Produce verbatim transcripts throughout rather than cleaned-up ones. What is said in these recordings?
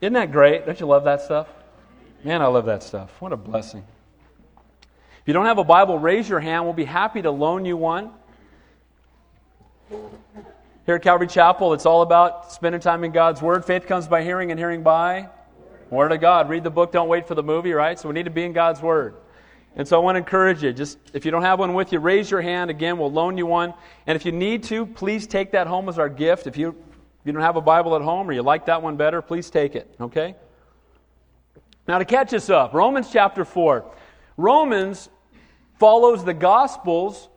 Isn't that great? Don't you love that stuff? Man, I love that stuff. What a blessing. If you don't have a Bible, raise your hand. We'll be happy to loan you one. Here at Calvary Chapel, it's all about spending time in God's Word. Faith comes by hearing and hearing by Word of God. Read the book, don't wait for the movie, right? So we need to be in God's Word. And so I want to encourage you, just if you don't have one with you, raise your hand. Again, we'll loan you one. And if you need to, please take that home as our gift. If you, if you don't have a Bible at home or you like that one better, please take it, okay? Now to catch us up, Romans chapter four. Romans follows the Gospels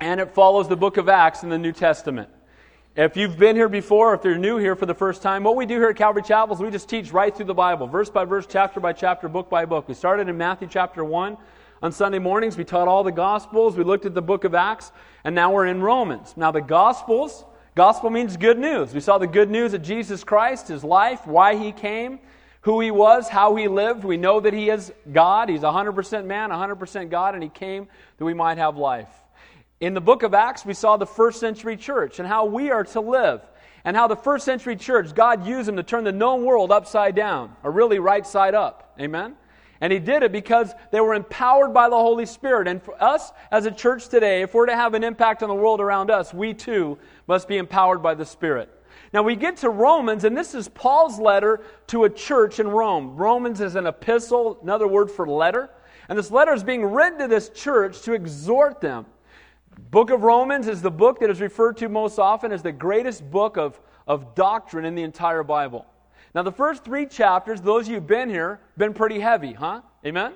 and it follows the book of Acts in the New Testament. If you've been here before, if you're new here for the first time, what we do here at Calvary Chapel is we just teach right through the Bible, verse by verse, chapter by chapter, book by book. We started in Matthew chapter one. On Sunday mornings, we taught all the Gospels, we looked at the book of Acts, and now we're in Romans. Now the Gospels, gospel means good news. We saw the good news of Jesus Christ, His life, why He came, who He was, how He lived. We know that He is God. He's one hundred percent man, one hundred percent God, and He came that we might have life. In the book of Acts, we saw the first century church and how we are to live and how the first century church, God used them to turn the known world upside down, or really right side up. Amen? And He did it because they were empowered by the Holy Spirit. And for us as a church today, if we're to have an impact on the world around us, we too must be empowered by the Spirit. Now we get to Romans, and this is Paul's letter to a church in Rome. Romans is an epistle, another word for letter. And this letter is being written to this church to exhort them. Book of Romans is the book that is referred to most often as the greatest book of, of doctrine in the entire Bible. Now the first three chapters, those of you who've been here, been pretty heavy, huh? Amen?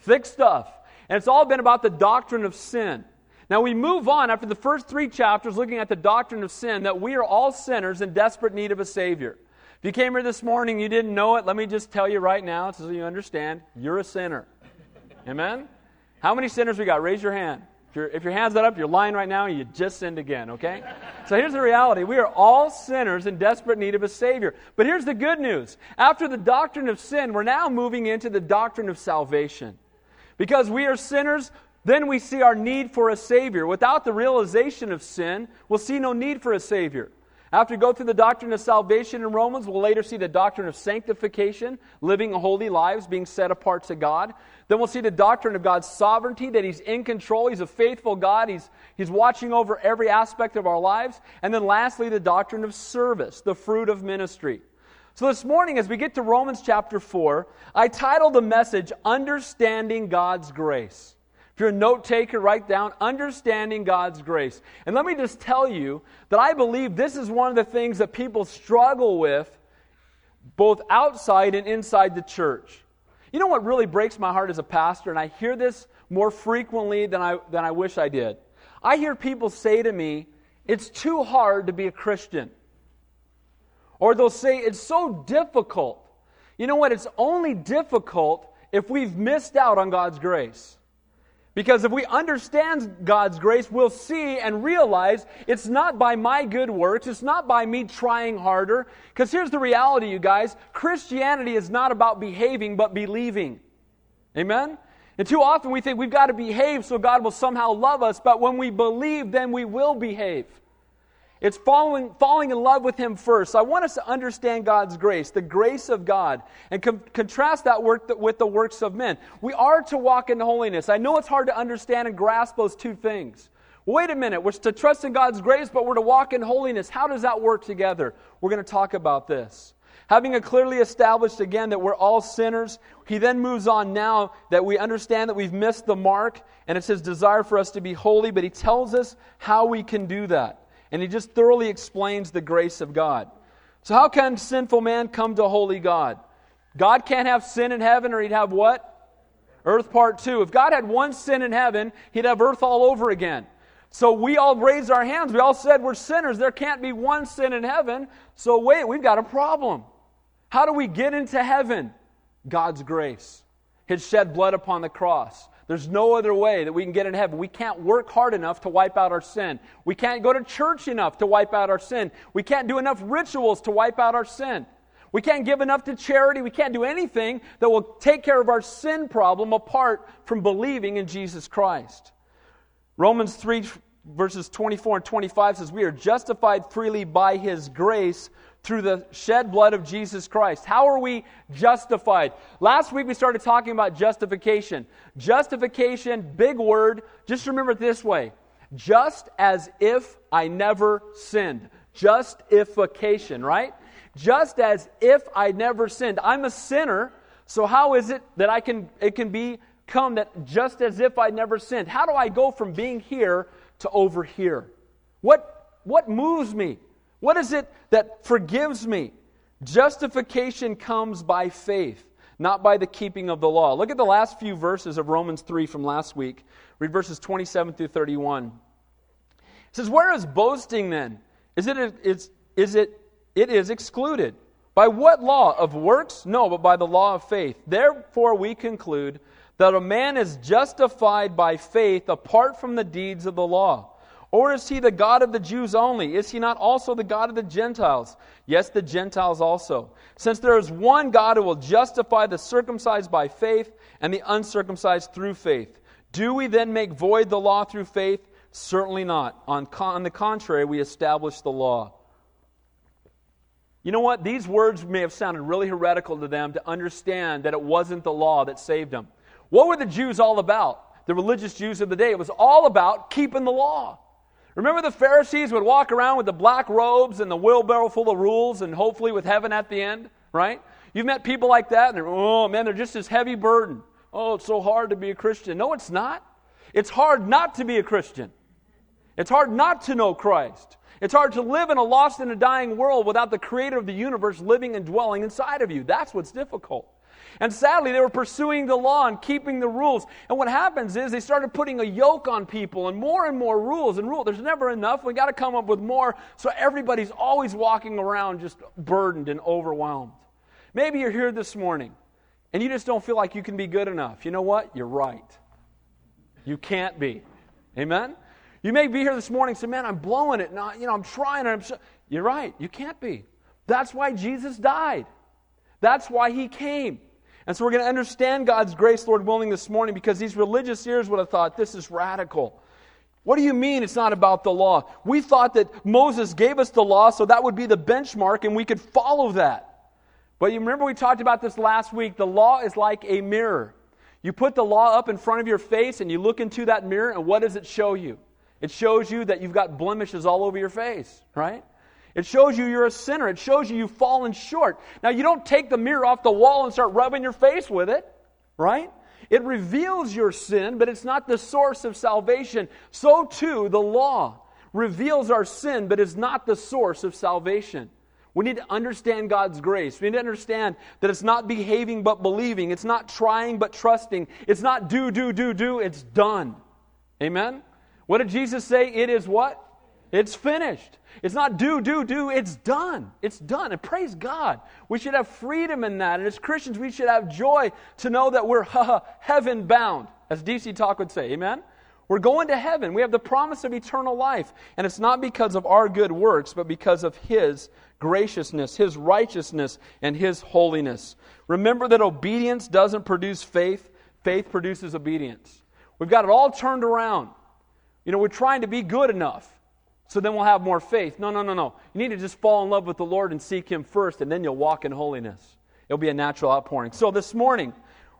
Thick stuff. And it's all been about the doctrine of sin. Now we move on after the first three chapters looking at the doctrine of sin, that we are all sinners in desperate need of a Savior. If you came here this morning and you didn't know it, let me just tell you right now, so you understand, you're a sinner. Amen? How many sinners we got? Raise your hand. If, you're, if your hand's not up, you're lying right now, and you just sinned again, okay? So here's the reality. We are all sinners in desperate need of a Savior. But here's the good news. After the doctrine of sin, we're now moving into the doctrine of salvation. Because we are sinners, then we see our need for a Savior. Without the realization of sin, we'll see no need for a Savior. After we go through the doctrine of salvation in Romans, we'll later see the doctrine of sanctification, living holy lives, being set apart to God. Then we'll see the doctrine of God's sovereignty, that He's in control, He's a faithful God, He's, he's watching over every aspect of our lives. And then lastly, the doctrine of service, the fruit of ministry. So this morning, as we get to Romans chapter four, I titled the message, Understanding God's Grace. If you're a note taker, write down, Understanding God's Grace. And let me just tell you that I believe this is one of the things that people struggle with, both outside and inside the church. You know what really breaks my heart as a pastor, and I hear this more frequently than I than I wish I did. I hear people say to me, it's too hard to be a Christian. Or they'll say, it's so difficult. You know what? It's only difficult if we've missed out on God's grace. Because if we understand God's grace, we'll see and realize it's not by my good works, it's not by me trying harder. Because here's the reality, you guys, Christianity is not about behaving, but believing. Amen? And too often we think we've got to behave so God will somehow love us, but when we believe, then we will behave. It's following, falling in love with Him first. So I want us to understand God's grace, the grace of God, and com- contrast that work th- with the works of men. We are to walk in holiness. I know it's hard to understand and grasp those two things. Wait a minute, we're to trust in God's grace, but we're to walk in holiness. How does that work together? We're going to talk about this. Having it clearly established again that we're all sinners, he then moves on now that we understand that we've missed the mark, and it's his desire for us to be holy, but he tells us how we can do that. And he just thoroughly explains the grace of God. So how can sinful man come to holy God? God can't have sin in heaven or he'd have what? Earth part two. If God had one sin in heaven, he'd have earth all over again. So we all raised our hands. We all said we're sinners. There can't be one sin in heaven. So wait, we've got a problem. How do we get into heaven? God's grace. His shed blood upon the cross. There's no other way that we can get in heaven. We can't work hard enough to wipe out our sin. We can't go to church enough to wipe out our sin. We can't do enough rituals to wipe out our sin. We can't give enough to charity. We can't do anything that will take care of our sin problem apart from believing in Jesus Christ. Romans three verses twenty-four and twenty-five says, we are justified freely by His grace through the shed blood of Jesus Christ. How are we justified? Last week we started talking about justification. Justification, big word, just remember it this way. Just as if I never sinned. Justification, right? Just as if I never sinned. I'm a sinner, so how is it that I can it can become that just as if I never sinned? How do I go from being here to over here? What, what moves me? What is it that forgives me? Justification comes by faith, not by the keeping of the law. Look at the last few verses of Romans three from last week. Read verses twenty-seven through thirty-one. It says, where is boasting then? Is it, is, is it, it is excluded. By what law? Of works? No, but by the law of faith. Therefore we conclude that a man is justified by faith apart from the deeds of the law. Or is he the God of the Jews only? Is he not also the God of the Gentiles? Yes, the Gentiles also. Since there is one God who will justify the circumcised by faith and the uncircumcised through faith. Do we then make void the law through faith? Certainly not. On, con- on the contrary, we establish the law. You know what? These words may have sounded really heretical to them to understand that it wasn't the law that saved them. What were the Jews all about? The religious Jews of the day. It was all about keeping the law. Remember the Pharisees would walk around with the black robes and the wheelbarrow full of rules and hopefully with heaven at the end, right? You've met people like that and they're, oh man, they're just this heavy burden. Oh, it's so hard to be a Christian. No, it's not. It's hard not to be a Christian. It's hard not to know Christ. It's hard to live in a lost and a dying world without the Creator of the universe living and dwelling inside of you. That's what's difficult. And sadly, they were pursuing the law and keeping the rules. And what happens is they started putting a yoke on people and more and more rules and rules. There's never enough. We've got to come up with more. So everybody's always walking around just burdened and overwhelmed. Maybe you're here this morning and you just don't feel like you can be good enough. You know what? You're right. You can't be. Amen? You may be here this morning and say, man, I'm blowing it. No, you know, I'm trying. I'm sh-. You're right. You can't be. That's why Jesus died. That's why He came. And so we're going to understand God's grace, Lord willing, this morning, because these religious ears would have thought, this is radical. What do you mean it's not about the law? We thought that Moses gave us the law, so that would be the benchmark, and we could follow that. But you remember we talked about this last week. The law is like a mirror. You put the law up in front of your face, and you look into that mirror, and what does it show you? It shows you that you've got blemishes all over your face, right? It shows you you're a sinner. It shows you you've fallen short. Now, you don't take the mirror off the wall and start rubbing your face with it, right? It reveals your sin, but it's not the source of salvation. So, too, the law reveals our sin, but is not the source of salvation. We need to understand God's grace. We need to understand that it's not behaving but believing. It's not trying but trusting. It's not do, do, do, do. It's done. Amen? What did Jesus say? It is what? It's finished. It's not do, do, do. It's done. It's done. And praise God. We should have freedom in that. And as Christians, we should have joy to know that we're heaven bound, as D C Talk would say. Amen? We're going to heaven. We have the promise of eternal life. And it's not because of our good works, but because of His graciousness, His righteousness, and His holiness. Remember that obedience doesn't produce faith. Faith produces obedience. We've got it all turned around. You know, we're trying to be good enough. So then we'll have more faith. No, no, no, no. You need to just fall in love with the Lord and seek Him first, and then you'll walk in holiness. It'll be a natural outpouring. So this morning,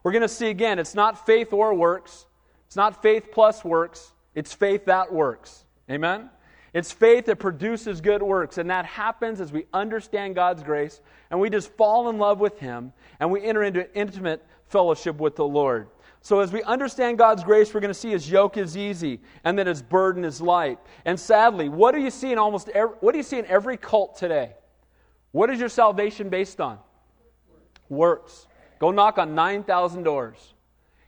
we're going to see again, it's not faith or works. It's not faith plus works. It's faith that works. Amen? It's faith that produces good works, and that happens as we understand God's grace, and we just fall in love with Him, and we enter into intimate fellowship with the Lord. So as we understand God's grace, we're going to see His yoke is easy and that His burden is light. And sadly, what do you see in almost every, what do you see in every cult today? What is your salvation based on? Works. Go knock on nine thousand doors.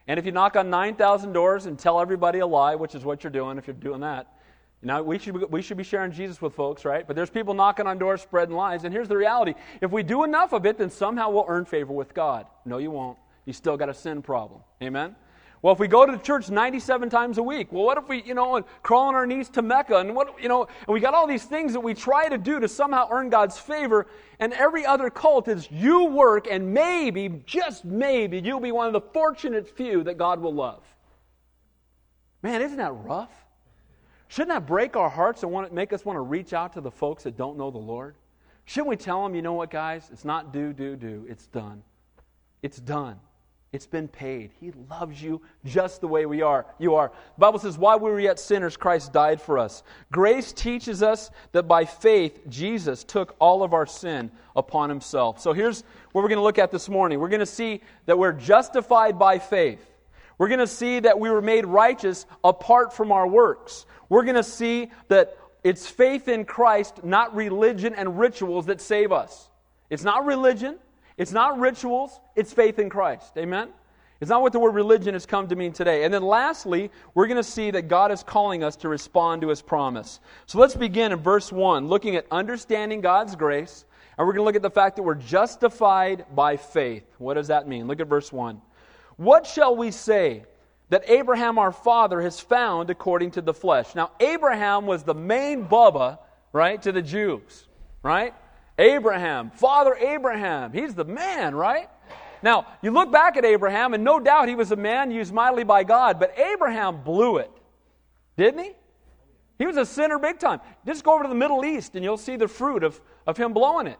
And if you knock on nine thousand doors and tell everybody a lie, which is what you're doing if you're doing that, now, we should, we should be sharing Jesus with folks, right? But there's people knocking on doors spreading lies. And here's the reality. If we do enough of it, then somehow we'll earn favor with God. No, you won't. You still got a sin problem. Amen? Well, if we go to the church ninety-seven times a week, well, what if we, you know, and crawl on our knees to Mecca, and what, you know, and we got all these things that we try to do to somehow earn God's favor, and every other cult is you work, and maybe, just maybe, you'll be one of the fortunate few that God will love. Man, isn't that rough? Shouldn't that break our hearts and want to make us want to reach out to the folks that don't know the Lord? Shouldn't we tell them, you know what, guys? It's not do, do, do. It's done. It's done. It's been paid. He loves you just the way we are. You are. The Bible says, while we were yet sinners, Christ died for us. Grace teaches us that by faith, Jesus took all of our sin upon Himself. So here's what we're going to look at this morning. We're going to see that we're justified by faith. We're going to see that we were made righteous apart from our works. We're going to see that it's faith in Christ, not religion and rituals, that save us. It's not religion. It's not rituals, it's faith in Christ. Amen? It's not what the word religion has come to mean today. And then lastly, we're going to see that God is calling us to respond to His promise. So let's begin in verse one, looking at understanding God's grace, and we're going to look at the fact that we're justified by faith. What does that mean? Look at verse one. What shall we say that Abraham our father has found according to the flesh? Now, Abraham was the main bubba, right, to the Jews, right? Abraham, Father Abraham, he's the man, right? Now, you look back at Abraham, and no doubt he was a man used mightily by God, but Abraham blew it, didn't he? He was a sinner big time. Just go over to the Middle East, and you'll see the fruit of, of him blowing it.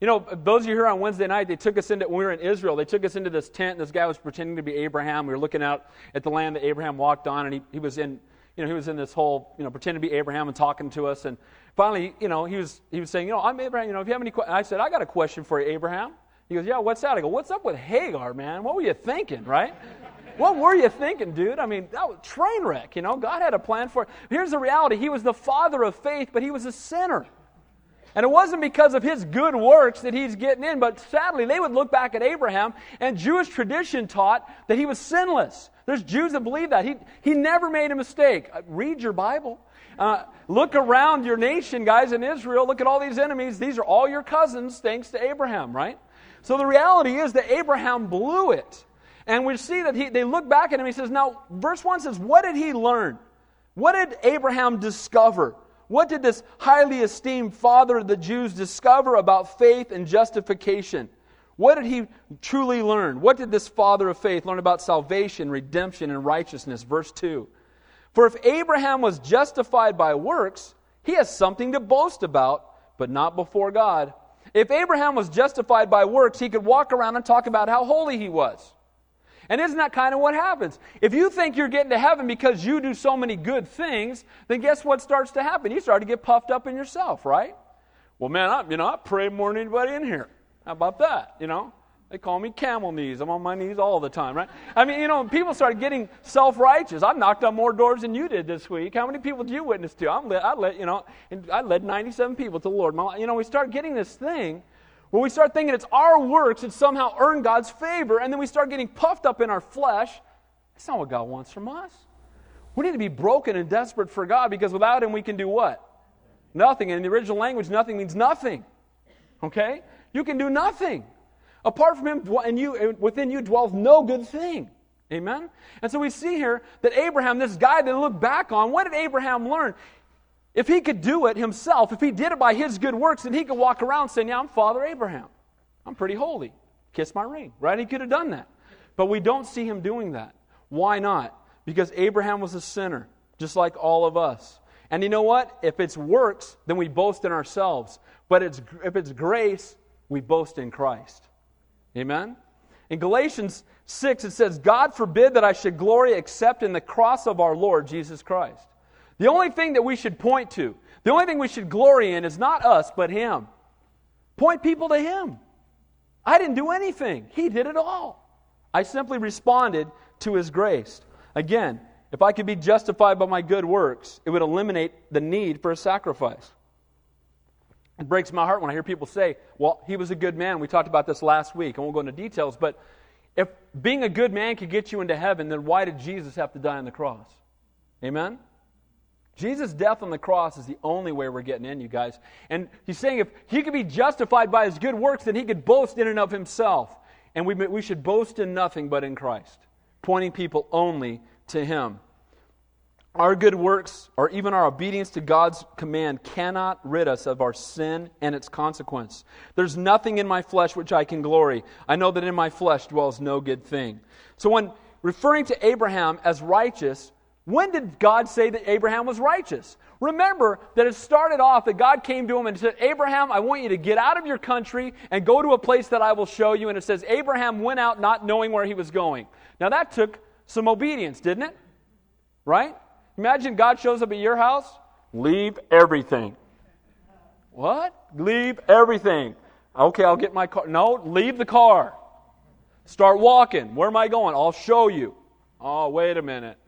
You know, those of you here on Wednesday night, they took us into, when we were in Israel, they took us into this tent, and this guy was pretending to be Abraham. We were looking out at the land that Abraham walked on, and he, he was in, you know, he was in this whole, you know, pretending to be Abraham and talking to us, and finally, you know, he was he was saying, you know, I'm Abraham, you know, if you have any questions. I said, I got a question for you, Abraham. He goes, yeah, what's that? I go, what's up with Hagar, man? What were you thinking, right? What were you thinking, dude? I mean, that was a train wreck, you know. God had a plan for it. Here's the reality. He was the father of faith, but he was a sinner. And it wasn't because of his good works that he's getting in, but sadly, they would look back at Abraham, and Jewish tradition taught that he was sinless. There's Jews that believe that. He, he never made a mistake. Read your Bible. Uh, look around your nation, guys, in Israel. Look at all these enemies. These are all your cousins, thanks to Abraham, right? So the reality is that Abraham blew it. And we see that he, they look back at him. He says, now, verse one says, what did he learn? What did Abraham discover? What did this highly esteemed father of the Jews discover about faith and justification? What did he truly learn? What did this father of faith learn about salvation, redemption, and righteousness? Verse two. For if Abraham was justified by works, he has something to boast about, but not before God. If Abraham was justified by works, he could walk around and talk about how holy he was. And isn't that kind of what happens? If you think you're getting to heaven because you do so many good things, then guess what starts to happen? You start to get puffed up in yourself, right? Well, man, I, you know, I pray more than anybody in here. How about that, you know? They call me camel knees. I'm on my knees all the time, right? I mean, you know, people started getting self-righteous. I've knocked on more doors than you did this week. How many people did you witness to? I'm led, I led, you know, and I led ninety-seven people to the Lord. My, you know, we start getting this thing where we start thinking it's our works that somehow earn God's favor, and then we start getting puffed up in our flesh. That's not what God wants from us. We need to be broken and desperate for God, because without Him we can do what? Nothing. And in the original language, nothing means nothing. Okay? You can do nothing. Apart from Him, and you, within you dwells no good thing. Amen? And so we see here that Abraham, this guy that looked back on, what did Abraham learn? If he could do it himself, if he did it by his good works, then he could walk around saying, yeah, I'm Father Abraham. I'm pretty holy. Kiss my ring. Right? He could have done that. But we don't see him doing that. Why not? Because Abraham was a sinner, just like all of us. And you know what? If it's works, then we boast in ourselves. But it's, if it's grace, we boast in Christ. Amen? In Galatians six, it says, God forbid that I should glory except in the cross of our Lord Jesus Christ. The only thing that we should point to, the only thing we should glory in is not us, but Him. Point people to Him. I didn't do anything. He did it all. I simply responded to His grace. Again, if I could be justified by my good works, it would eliminate the need for a sacrifice. It breaks my heart when I hear people say, well, he was a good man. We talked about this last week. I won't go into details, but if being a good man could get you into heaven, then why did Jesus have to die on the cross? Amen? Jesus' death on the cross is the only way we're getting in, you guys. And he's saying if he could be justified by his good works, then he could boast in and of himself. And we, we should boast in nothing but in Christ, pointing people only to Him. Our good works, or even our obedience to God's command, cannot rid us of our sin and its consequence. There's nothing in my flesh which I can glory. I know that in my flesh dwells no good thing. So when referring to Abraham as righteous, When did God say that Abraham was righteous? Remember that it started off that God came to him and said, Abraham, I want you to get out of your country and go to a place that I will show you. And it says, Abraham went out not knowing where he was going. Now that took some obedience, didn't it? Right? Imagine God shows up at your house. Leave everything. What? Leave everything. Okay, I'll get my car. No, leave the car. Start walking. Where am I going? I'll show you. Oh, wait a minute.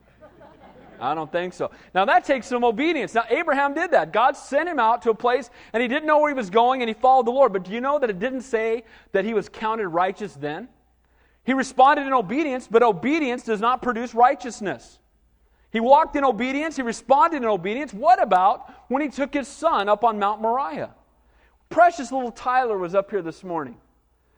I don't think so. Now that takes some obedience. Now Abraham did that. God sent him out to a place and he didn't know where he was going and he followed the Lord. But do you know that it didn't say that he was counted righteous then? He responded in obedience, but obedience does not produce righteousness. He walked in obedience. He responded in obedience. What about when he took his son up on Mount Moriah? Precious little Tyler was up here this morning.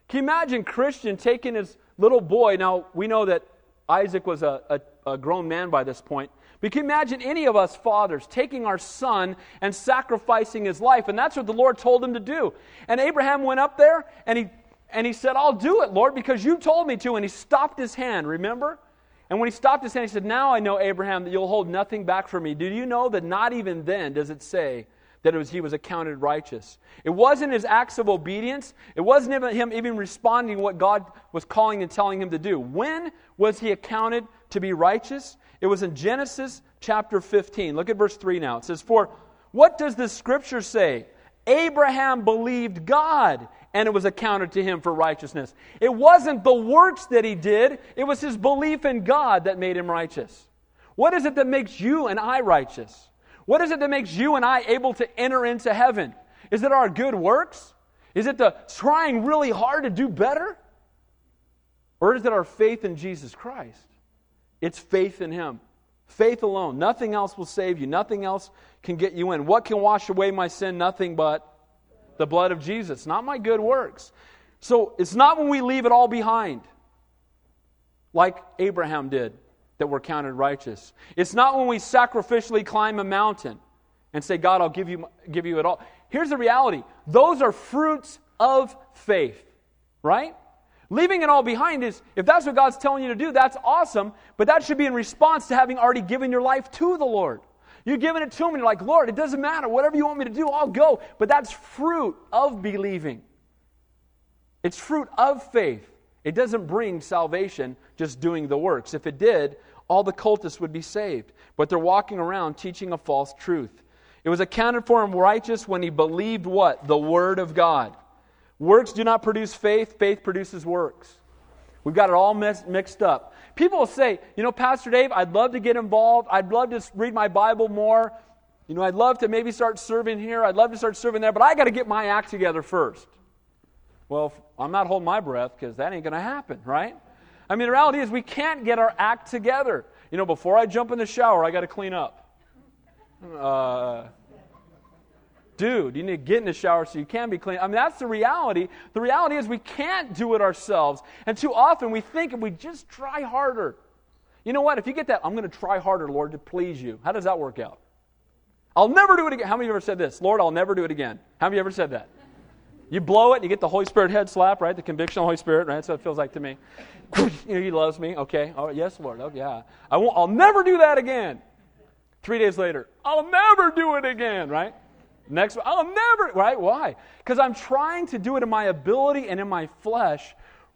Can you imagine Christian taking his little boy? Now, we know that Isaac was a, a, a grown man by this point. But can you imagine any of us fathers taking our son and sacrificing his life? And that's what the Lord told him to do. And Abraham went up there, and he, and he said, I'll do it, Lord, because you told me to. And he stopped his hand, remember? And when he stopped his hand, he said, now I know, Abraham, that you'll hold nothing back from me. Do you know that not even then does it say that it was, he was accounted righteous? It wasn't his acts of obedience. It wasn't even him even responding to what God was calling and telling him to do. When was he accounted to be righteous? It was in Genesis chapter fifteen. Look at verse three now. It says, for what does this scripture say? Abraham believed God, and it was accounted to him for righteousness. It wasn't the works that he did. It was his belief in God that made him righteous. What is it that makes you and I righteous? What is it that makes you and I able to enter into heaven? Is it our good works? Is it the trying really hard to do better? Or is it our faith in Jesus Christ? It's faith in Him. Faith alone. Nothing else will save you. Nothing else can get you in. What can wash away my sin? Nothing but the blood of Jesus, not my good works. So it's not when we leave it all behind, like Abraham did, that we're counted righteous. It's not when we sacrificially climb a mountain and say, God, I'll give you, give you it all. Here's the reality. Those are fruits of faith, right? Leaving it all behind is, if that's what God's telling you to do, that's awesome, but that should be in response to having already given your life to the Lord. You're giving it to Him and you're like, Lord, it doesn't matter. Whatever you want me to do, I'll go. But that's fruit of believing. It's fruit of faith. It doesn't bring salvation just doing the works. If it did, all the cultists would be saved. But they're walking around teaching a false truth. It was accounted for him righteous when he believed what? The Word of God. Works do not produce faith. Faith produces works. We've got it all mixed up. People will say, you know, Pastor Dave, I'd love to get involved. I'd love to read my Bible more. You know, I'd love to maybe start serving here. I'd love to start serving there, but I got to get my act together first. Well, I'm not holding my breath because that ain't going to happen, right? I mean, the reality is we can't get our act together. You know, before I jump in the shower, I got to clean up. Uh... Dude, you need to get in the shower so you can be clean. I mean, that's the reality. The reality is we can't do it ourselves. And too often we think if we just try harder. You know what? If you get that, I'm going to try harder, Lord, to please you. How does that work out? I'll never do it again. How many of you ever said this? Lord, I'll never do it again. How many of you ever said that? You blow it and you get the Holy Spirit head slap, right? The conviction of the Holy Spirit, right? That's what it feels like to me. You know, He loves me. Okay. Oh, yes, Lord. Oh, yeah. I won't, I'll never do that again. Three days later, I'll never do it again, right? Next one, I'll never, right? Why? Because I'm trying to do it in my ability and in my flesh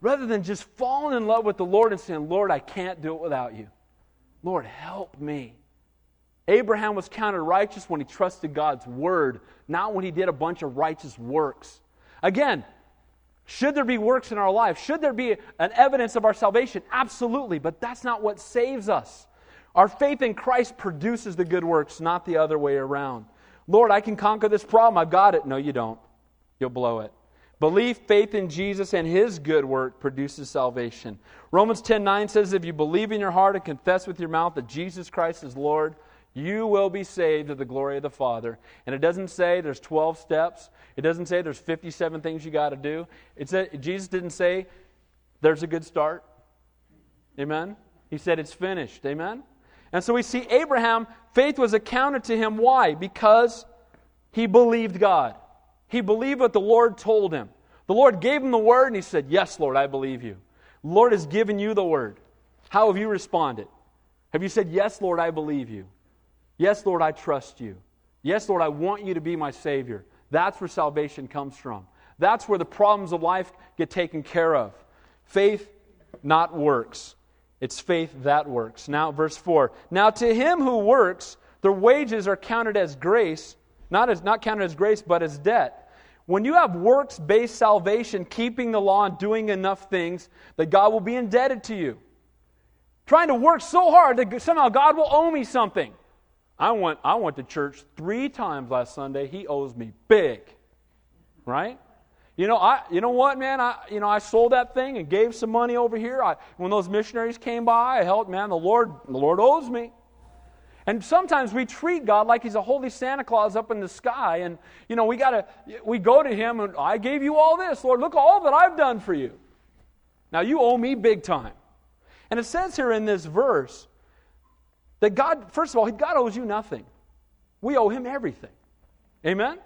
rather than just falling in love with the Lord and saying, Lord, I can't do it without you. Lord, help me. Abraham was counted righteous when he trusted God's word, not when he did a bunch of righteous works. Again, should there be works in our life? Should there be an evidence of our salvation? Absolutely, but that's not what saves us. Our faith in Christ produces the good works, not the other way around. Lord, I can conquer this problem. I've got it. No, you don't. You'll blow it. Belief, faith in Jesus and His good work produces salvation. Romans ten nine says, if you believe in your heart and confess with your mouth that Jesus Christ is Lord, you will be saved to the glory of the Father. And it doesn't say there's twelve steps. It doesn't say there's fifty-seven things you got to do. It said, Jesus didn't say there's a good start. Amen? He said it's finished. Amen? And so we see Abraham, faith was accounted to him. Why? Because he believed God. He believed what the Lord told him. The Lord gave him the word and he said, yes, Lord, I believe you. The Lord has given you the word. How have you responded? Have you said, yes, Lord, I believe you. Yes, Lord, I trust you. Yes, Lord, I want you to be my Savior. That's where salvation comes from. That's where the problems of life get taken care of. Faith, not works. It's faith that works. Now, verse four. Now to him who works, their wages are counted as grace, not as not counted as grace, but as debt. When you have works-based salvation, keeping the law and doing enough things, that God will be indebted to you. Trying to work so hard that somehow God will owe me something. I went, I went to church three times last Sunday. He owes me big. Right? You know, I you know what, man? I you know, I sold that thing and gave some money over here. I, when those missionaries came by, I helped, man, the Lord, the Lord owes me. And sometimes we treat God like He's a holy Santa Claus up in the sky, and you know, we gotta we go to Him and I gave you all this, Lord, look all that I've done for you. Now you owe me big time. And it says here in this verse that God, first of all, God owes you nothing. We owe Him everything. Amen?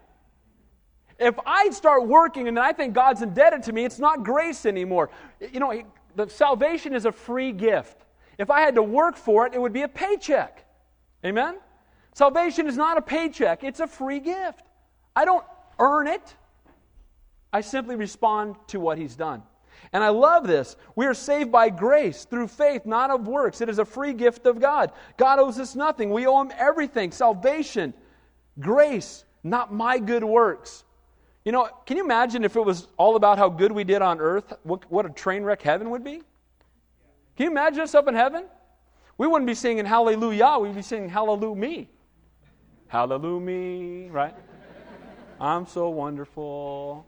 If I start working and I think God's indebted to me, it's not grace anymore. You know, the salvation is a free gift. If I had to work for it, it would be a paycheck. Amen? Salvation is not a paycheck. It's a free gift. I don't earn it. I simply respond to what He's done. And I love this. We are saved by grace, through faith, not of works. It is a free gift of God. God owes us nothing. We owe Him everything. Salvation, grace, not my good works. You know, can you imagine if it was all about how good we did on earth, what, what a train wreck heaven would be? Can you imagine us up in heaven? We wouldn't be singing hallelujah, we'd be singing hallelujah me. Hallelujah me, right? I'm so wonderful.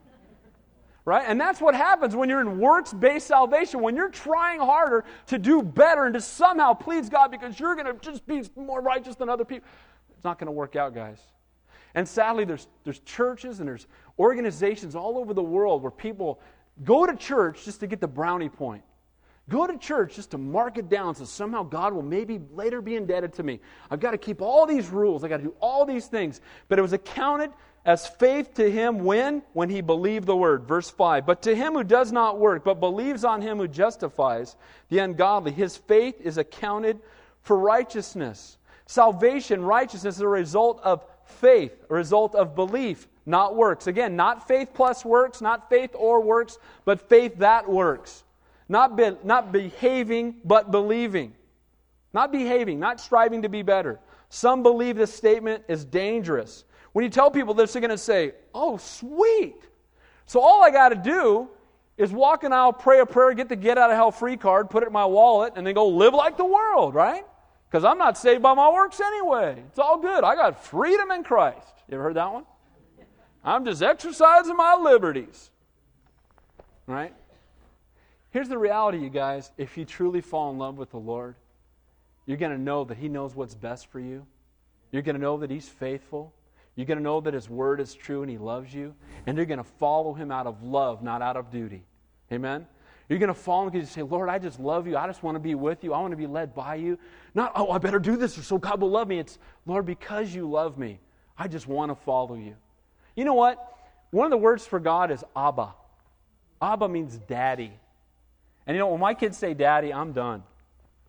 Right? And that's what happens when you're in works-based salvation, when you're trying harder to do better and to somehow please God because you're going to just be more righteous than other people. It's not going to work out, guys. And sadly, there's there's churches and there's organizations all over the world where people go to church just to get the brownie point. Go to church just to mark it down so somehow God will maybe later be indebted to me. I've got to keep all these rules. I've got to do all these things. But it was accounted as faith to him when? When he believed the word. Verse five, but to him who does not work, but believes on him who justifies the ungodly, his faith is accounted for righteousness. Salvation, righteousness is a result of faith, a result of belief, not works. Again, not faith plus works, not faith or works, but faith that works. Not be, not behaving, but believing. Not behaving, not striving to be better. Some believe this statement is dangerous. When you tell people this, they're going to say, oh, sweet. So all I got to do is walk an aisle, pray a prayer, get the get out of hell free card, put it in my wallet, and then go live like the world, right? Because I'm not saved by my works anyway. It's all good. I got freedom in Christ. You ever heard that one? I'm just exercising my liberties. Right? Here's the reality, you guys. If you truly fall in love with the Lord, you're going to know that He knows what's best for you. You're going to know that He's faithful. You're going to know that His Word is true and He loves you. And you're going to follow Him out of love, not out of duty. Amen? You're going to follow Him because you say, Lord, I just love you. I just want to be with you. I want to be led by you. Not, oh, I better do this or so God will love me. It's, Lord, because you love me, I just want to follow you. You know what? One of the words for God is Abba. Abba means daddy. And you know, when my kids say daddy, I'm done.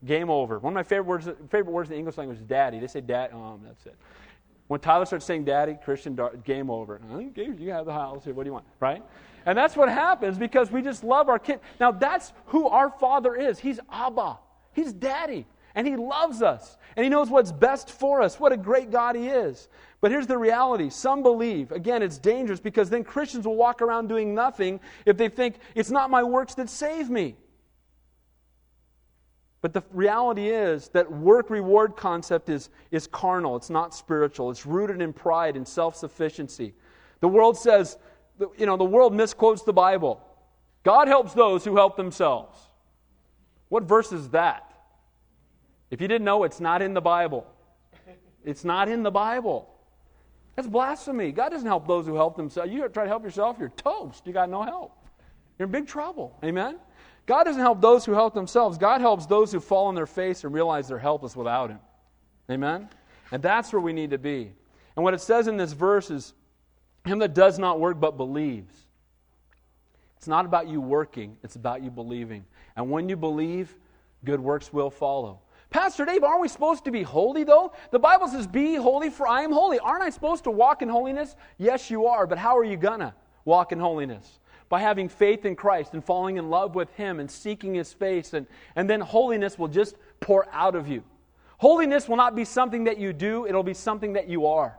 Game over. One of my favorite words favorite words in the English language is daddy. They say dad. Um, that's it. When Tyler starts saying daddy, Christian, dar- game over. You have the house here. What do you want? Right? And that's what happens because we just love our kids. Now, that's who our Father is. He's Abba. He's Daddy. And He loves us. And He knows what's best for us. What a great God He is. But here's the reality. Some believe, again, it's dangerous because then Christians will walk around doing nothing if they think, it's not my works that save me. But the reality is that work-reward concept is, is carnal. It's not spiritual. It's rooted in pride and self-sufficiency. The world says, you know, the world misquotes the Bible. God helps those who help themselves. What verse is that? If you didn't know, it's not in the Bible. It's not in the Bible. That's blasphemy. God doesn't help those who help themselves. You try to help yourself, you're toast. You got no help. You're in big trouble. Amen? God doesn't help those who help themselves. God helps those who fall on their face and realize they're helpless without Him. Amen? And that's where we need to be. And what it says in this verse is, him that does not work but believes. It's not about you working, it's about you believing. And when you believe, good works will follow. Pastor Dave, aren't we supposed to be holy, though? The Bible says, be holy for I am holy. Aren't I supposed to walk in holiness? Yes, you are, but how are you gonna walk in holiness? By having faith in Christ and falling in love with Him and seeking His face, and, and then holiness will just pour out of you. Holiness will not be something that you do, it'll be something that you are.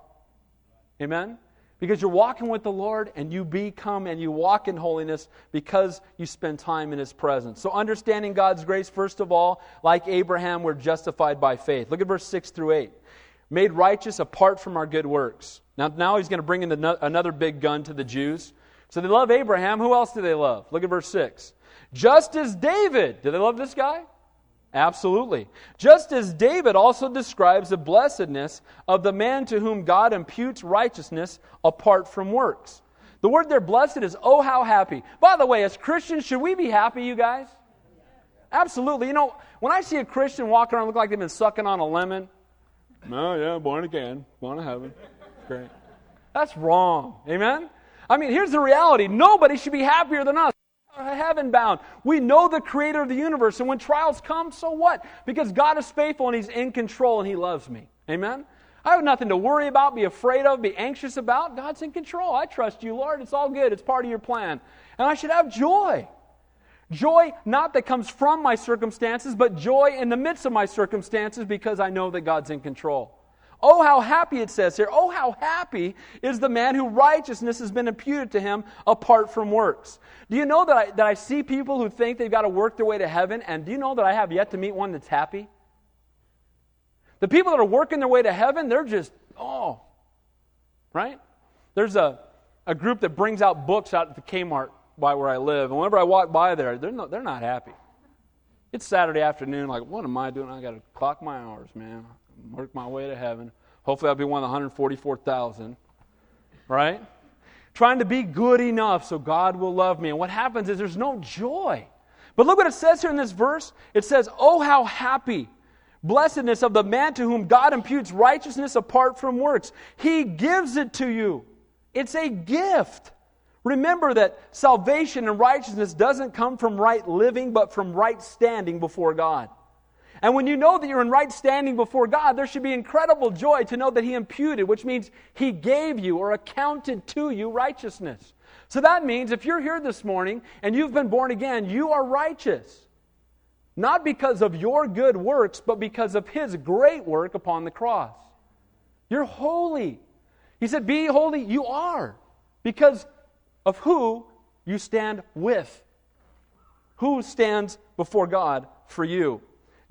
Amen? Because you're walking with the Lord and you become and you walk in holiness because you spend time in His presence. So understanding God's grace, first of all, like Abraham, we're justified by faith. Look at verse six through eight. Made righteous apart from our good works. Now, now he's going to bring in another big gun to the Jews. So they love Abraham. Who else do they love? Look at verse six. Just as David. Do they love this guy? Absolutely. Just as David also describes the blessedness of the man to whom God imputes righteousness apart from works. The word there, blessed, is oh how happy. By the way, as Christians, should we be happy, you guys? Absolutely. You know, when I see a Christian walking around looking like they've been sucking on a lemon, no, oh, yeah, born again, born to heaven. Great. That's wrong. Amen? I mean, here's the reality. Nobody should be happier than us. Heaven bound. We know the creator of the universe, and when trials come, so what? Because God is faithful and He's in control and He loves me. Amen? I have nothing to worry about, be afraid of, be anxious about. God's in control. I trust you, Lord. It's all good. It's part of your plan. And I should have joy. Joy not that comes from my circumstances, but joy in the midst of my circumstances because I know that God's in control. Oh, how happy it says here. Oh, how happy is the man who righteousness has been imputed to him apart from works. Do you know that I, that I see people who think they've got to work their way to heaven, and do you know that I have yet to meet one that's happy? The people that are working their way to heaven, they're just, oh, right? There's a, a group that brings out books out at the Kmart by where I live, and whenever I walk by there, they're not, they're not happy. It's Saturday afternoon, like, what am I doing? I got to clock my hours, man. Work my way to heaven. Hopefully I'll be one of the one hundred forty-four thousand, right? Trying to be good enough so God will love me. And what happens is there's no joy. But look what it says here in this verse. It says, oh, how happy, blessedness of the man to whom God imputes righteousness apart from works. He gives it to you. It's a gift. Remember that salvation and righteousness doesn't come from right living, but from right standing before God. And when you know that you're in right standing before God, there should be incredible joy to know that He imputed, which means He gave you or accounted to you righteousness. So that means if you're here this morning and you've been born again, you are righteous. Not because of your good works, but because of His great work upon the cross. You're holy. He said, be holy. You are. Because of who you stand with. Who stands before God for you?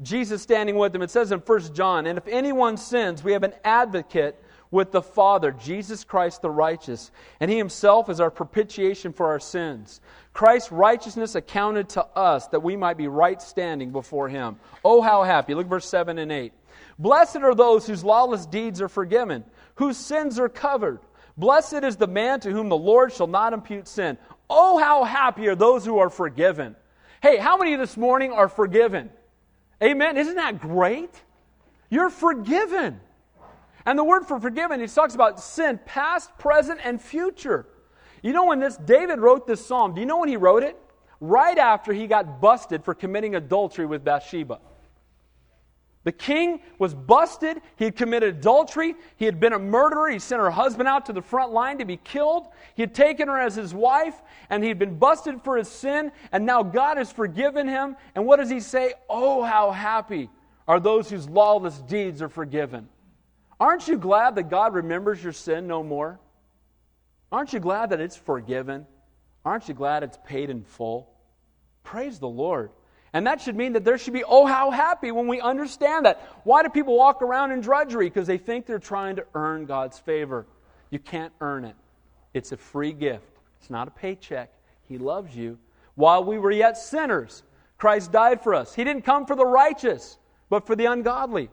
Jesus standing with Him. It says in First John, and if anyone sins, we have an advocate with the Father, Jesus Christ the righteous. And He Himself is our propitiation for our sins. Christ's righteousness accounted to us that we might be right standing before Him. Oh, how happy. Look at verse seven and eight. Blessed are those whose lawless deeds are forgiven, whose sins are covered. Blessed is the man to whom the Lord shall not impute sin. Oh, how happy are those who are forgiven. Hey, how many of you this morning are forgiven? Amen. Isn't that great? You're forgiven. And the word for forgiven, it talks about sin, past, present, and future. You know when this, David wrote this psalm, do you know when he wrote it? Right after he got busted for committing adultery with Bathsheba. The king was busted. He had committed adultery. He had been a murderer. He sent her husband out to the front line to be killed. He had taken her as his wife, and he'd been busted for his sin, and now God has forgiven him. And what does he say? Oh, how happy are those whose lawless deeds are forgiven. Aren't you glad that God remembers your sin no more? Aren't you glad that it's forgiven? Aren't you glad it's paid in full? Praise the Lord. And that should mean that there should be, oh, how happy when we understand that. Why do people walk around in drudgery? Because they think they're trying to earn God's favor. You can't earn it. It's a free gift. It's not a paycheck. He loves you. While we were yet sinners, Christ died for us. He didn't come for the righteous, but for the ungodly.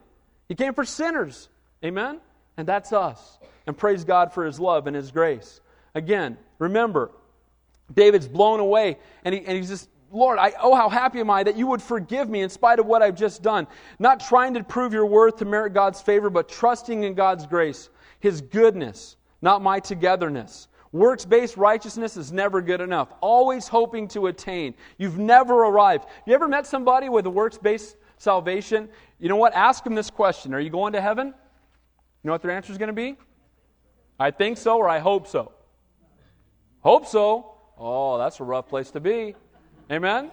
He came for sinners. Amen? And that's us. And praise God for His love and His grace. Again, remember, David's blown away, and, he, and he's just, Lord, I, oh, how happy am I that you would forgive me in spite of what I've just done. Not trying to prove your worth to merit God's favor, but trusting in God's grace, His goodness, not my togetherness. Works-based righteousness is never good enough. Always hoping to attain. You've never arrived. You ever met somebody with a works-based salvation, you know what? Ask them this question. Are you going to heaven? You know what their answer is going to be? I think so, or I hope so. Hope so. Oh, that's a rough place to be. Amen?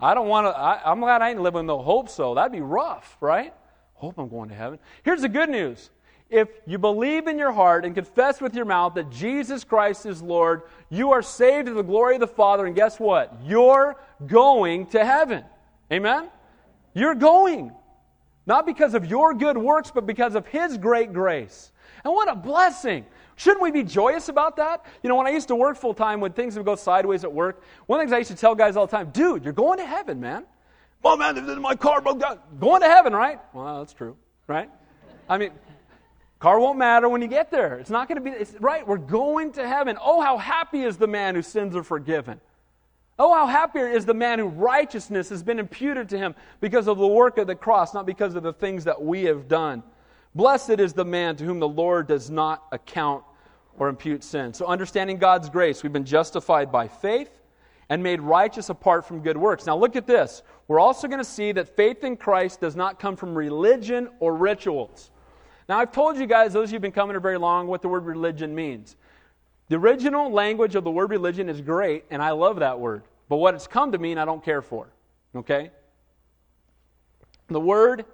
I don't want to, I, I'm glad I ain't living though. Hope so. That'd be rough, right? Hope I'm going to heaven. Here's the good news. If you believe in your heart and confess with your mouth that Jesus Christ is Lord, you are saved to the glory of the Father, and guess what? You're going to heaven. Amen? You're going. Not because of your good works, but because of His great grace. And what a blessing. Shouldn't we be joyous about that? You know, when I used to work full-time, when things would go sideways at work, one of the things I used to tell guys all the time, dude, you're going to heaven, man. Oh, man, my car broke down. Going to heaven, right? Well, that's true, right? I mean, car won't matter when you get there. It's not going to be, it's, right? We're going to heaven. Oh, how happy is the man whose sins are forgiven. Oh, how happier is the man whose righteousness has been imputed to him because of the work of the cross, not because of the things that we have done. Blessed is the man to whom the Lord does not account or impute sin. So understanding God's grace, we've been justified by faith and made righteous apart from good works. Now look at this. We're also going to see that faith in Christ does not come from religion or rituals. Now I've told you guys, those of you who've been coming here very long, what the word religion means. The original language of the word religion is great, and I love that word. But what it's come to mean, I don't care for. Okay? The word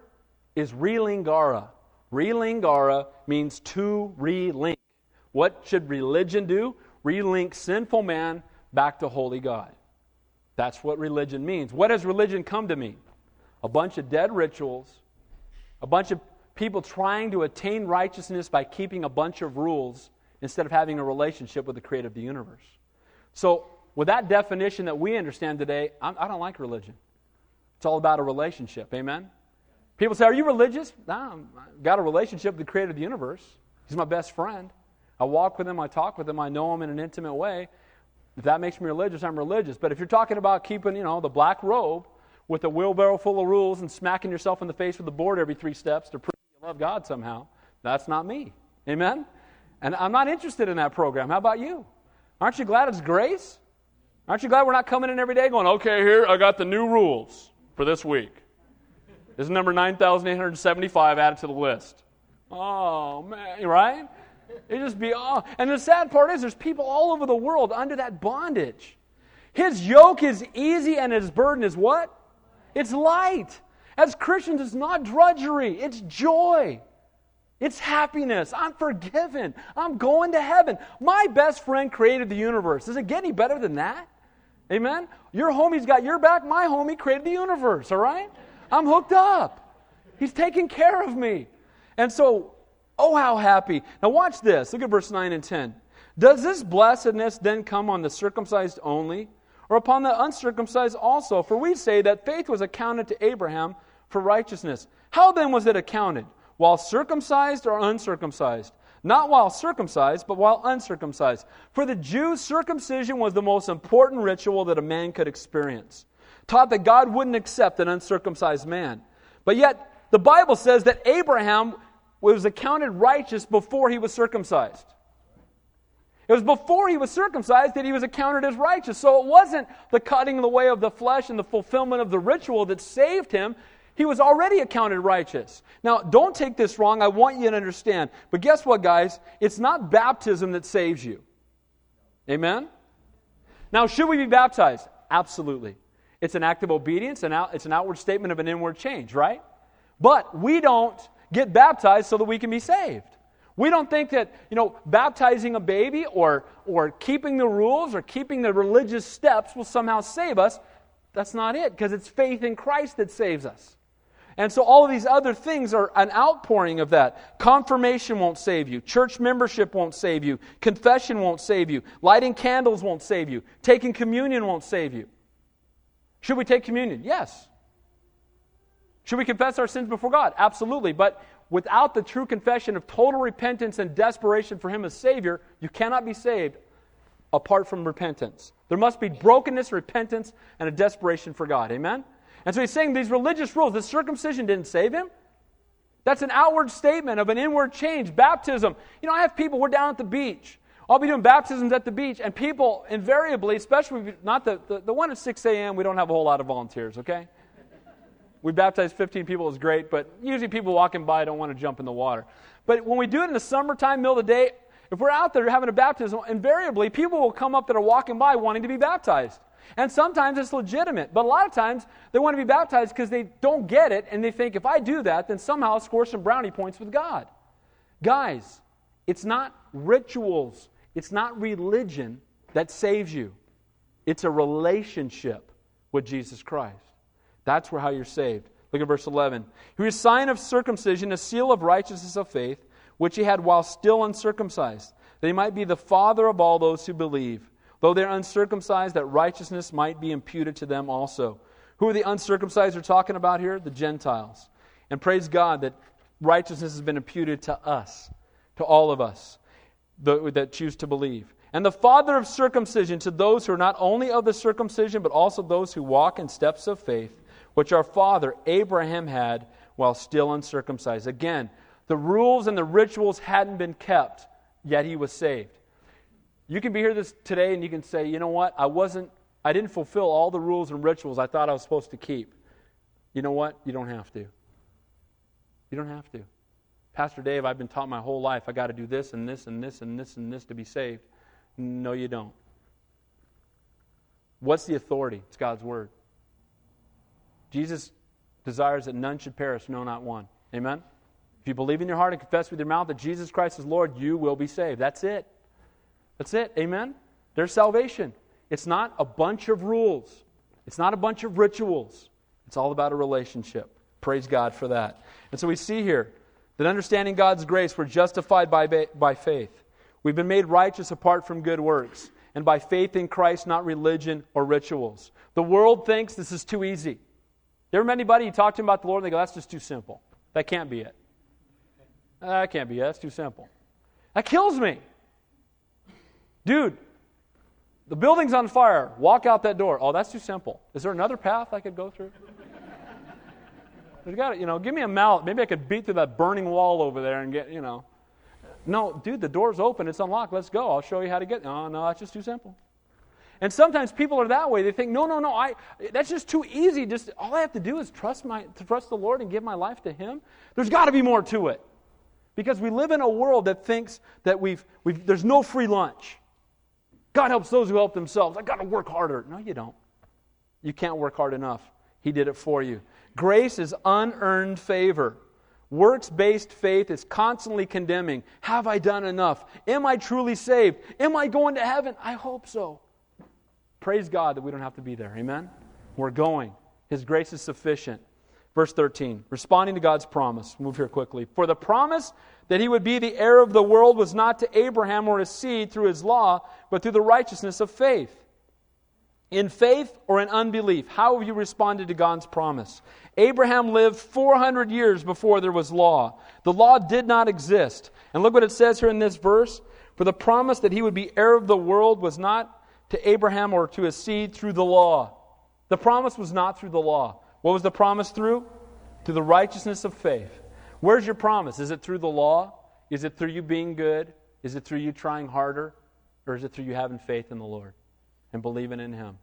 is relingara. Relingara means to relink. What should religion do? Relink sinful man back to holy God. That's what religion means. What has religion come to mean? A bunch of dead rituals, a bunch of people trying to attain righteousness by keeping a bunch of rules instead of having a relationship with the creator of the universe. So, with that definition that we understand today, I'm, I don't like religion. It's all about a relationship. Amen? People say, are you religious? No, I've got a relationship with the creator of the universe. He's my best friend. I walk with him, I talk with him, I know him in an intimate way. If that makes me religious, I'm religious. But if you're talking about keeping, you know, the black robe with a wheelbarrow full of rules and smacking yourself in the face with a board every three steps to prove you love God somehow, that's not me. Amen? And I'm not interested in that program. How about you? Aren't you glad it's grace? Aren't you glad we're not coming in every day going, okay, here, I got the new rules for this week. This is number nine thousand eight hundred seventy-five added to the list. Oh, man, right? It just be, oh. And the sad part is there's people all over the world under that bondage. His yoke is easy and his burden is what? It's light. As Christians, it's not drudgery. It's joy. It's happiness. I'm forgiven. I'm going to heaven. My best friend created the universe. Does it get any better than that? Amen? Your homie's got your back. My homie created the universe, all right? I'm hooked up. He's taking care of me. And so, oh, how happy. Now watch this. Look at verse nine and ten. Does this blessedness then come on the circumcised only, or upon the uncircumcised also? For we say that faith was accounted to Abraham for righteousness. How then was it accounted? While circumcised or uncircumcised? Not while circumcised, but while uncircumcised. For the Jews, circumcision was the most important ritual that a man could experience. Taught that God wouldn't accept an uncircumcised man. But yet, the Bible says that Abraham was accounted righteous before he was circumcised. It was before he was circumcised that he was accounted as righteous. So it wasn't the cutting away of the flesh and the fulfillment of the ritual that saved him. He was already accounted righteous. Now, don't take this wrong. I want you to understand. But guess what, guys? It's not baptism that saves you. Amen? Now, should we be baptized? Absolutely. It's an act of obedience, and out, it's an outward statement of an inward change, right? But we don't get baptized so that we can be saved. We don't think that, you know, baptizing a baby or, or keeping the rules or keeping the religious steps will somehow save us. That's not it, because it's faith in Christ that saves us. And so all of these other things are an outpouring of that. Confirmation won't save you. Church membership won't save you. Confession won't save you. Lighting candles won't save you. Taking communion won't save you. Should we take communion? Yes. Should we confess our sins before God? Absolutely. But without the true confession of total repentance and desperation for Him as Savior, you cannot be saved apart from repentance. There must be brokenness, repentance, and a desperation for God. Amen? And so he's saying these religious rules, the circumcision didn't save him. That's an outward statement of an inward change. Baptism. You know, I have people, we're down at the beach. I'll be doing baptisms at the beach, and people invariably, especially not the, the, the one at six a.m., we don't have a whole lot of volunteers, okay? We baptized fifteen people. It was great, but usually people walking by don't want to jump in the water. But when we do it in the summertime, middle of the day, if we're out there having a baptism, invariably people will come up that are walking by wanting to be baptized. And sometimes it's legitimate, but a lot of times they want to be baptized because they don't get it, and they think, if I do that, then somehow I'll score some brownie points with God. Guys, it's not rituals, it's not religion that saves you. It's a relationship with Jesus Christ. That's where how you're saved. Look at verse eleven. He was a sign of circumcision, a seal of righteousness of faith, which he had while still uncircumcised, that he might be the father of all those who believe, though they're uncircumcised, that righteousness might be imputed to them also. Who are the uncircumcised we're talking about here? The Gentiles. And praise God that righteousness has been imputed to us, to all of us that choose to believe. And the father of circumcision to those who are not only of the circumcision, but also those who walk in steps of faith, which our father Abraham had while still uncircumcised. Again, the rules and the rituals hadn't been kept, yet he was saved. You can be here this today and you can say, you know what, I wasn't, I didn't fulfill all the rules and rituals I thought I was supposed to keep. You know what? You don't have to. You don't have to. Pastor Dave, I've been taught my whole life, I got to do this and this and this and this and this to be saved. No, you don't. What's the authority? It's God's Word. Jesus desires that none should perish, no, not one. Amen? If you believe in your heart and confess with your mouth that Jesus Christ is Lord, you will be saved. That's it. That's it. Amen? There's salvation. It's not a bunch of rules. It's not a bunch of rituals. It's all about a relationship. Praise God for that. And so we see here that understanding God's grace, we're justified by, by faith. We've been made righteous apart from good works, and by faith in Christ, not religion or rituals. The world thinks this is too easy. You ever met anybody, you talk to them about the Lord, and they go, that's just too simple. That can't be it. That can't be it. That's too simple. That kills me. Dude, the building's on fire. Walk out that door. Oh, that's too simple. Is there another path I could go through? There's got to, you know, give me a mallet. Maybe I could beat through that burning wall over there and get, you know. No, dude, the door's open. It's unlocked. Let's go. I'll show you how to get. No, no, that's just too simple. And sometimes people are that way. They think, no, no, no. I that's just too easy. Just all I have to do is trust my trust the Lord and give my life to Him. There's got to be more to it, because we live in a world that thinks that we've we've there's no free lunch. God helps those who help themselves. I've got to work harder. No, you don't. You can't work hard enough. He did it for you. Grace is unearned favor. Works-based faith is constantly condemning. Have I done enough? Am I truly saved? Am I going to heaven? I hope so. Praise God that we don't have to be there. Amen? We're going. His grace is sufficient. Verse thirteen, responding to God's promise. Move here quickly. For the promise that he would be the heir of the world was not to Abraham or his seed through his law, but through the righteousness of faith. In faith or in unbelief, how have you responded to God's promise? Abraham lived four hundred years before there was law. The law did not exist. And look what it says here in this verse. For the promise that he would be heir of the world was not to Abraham or to his seed through the law. The promise was not through the law. What was the promise through? Through the righteousness of faith. Where's your promise? Is it through the law? Is it through you being good? Is it through you trying harder? Or is it through you having faith in the Lord and believing in Him?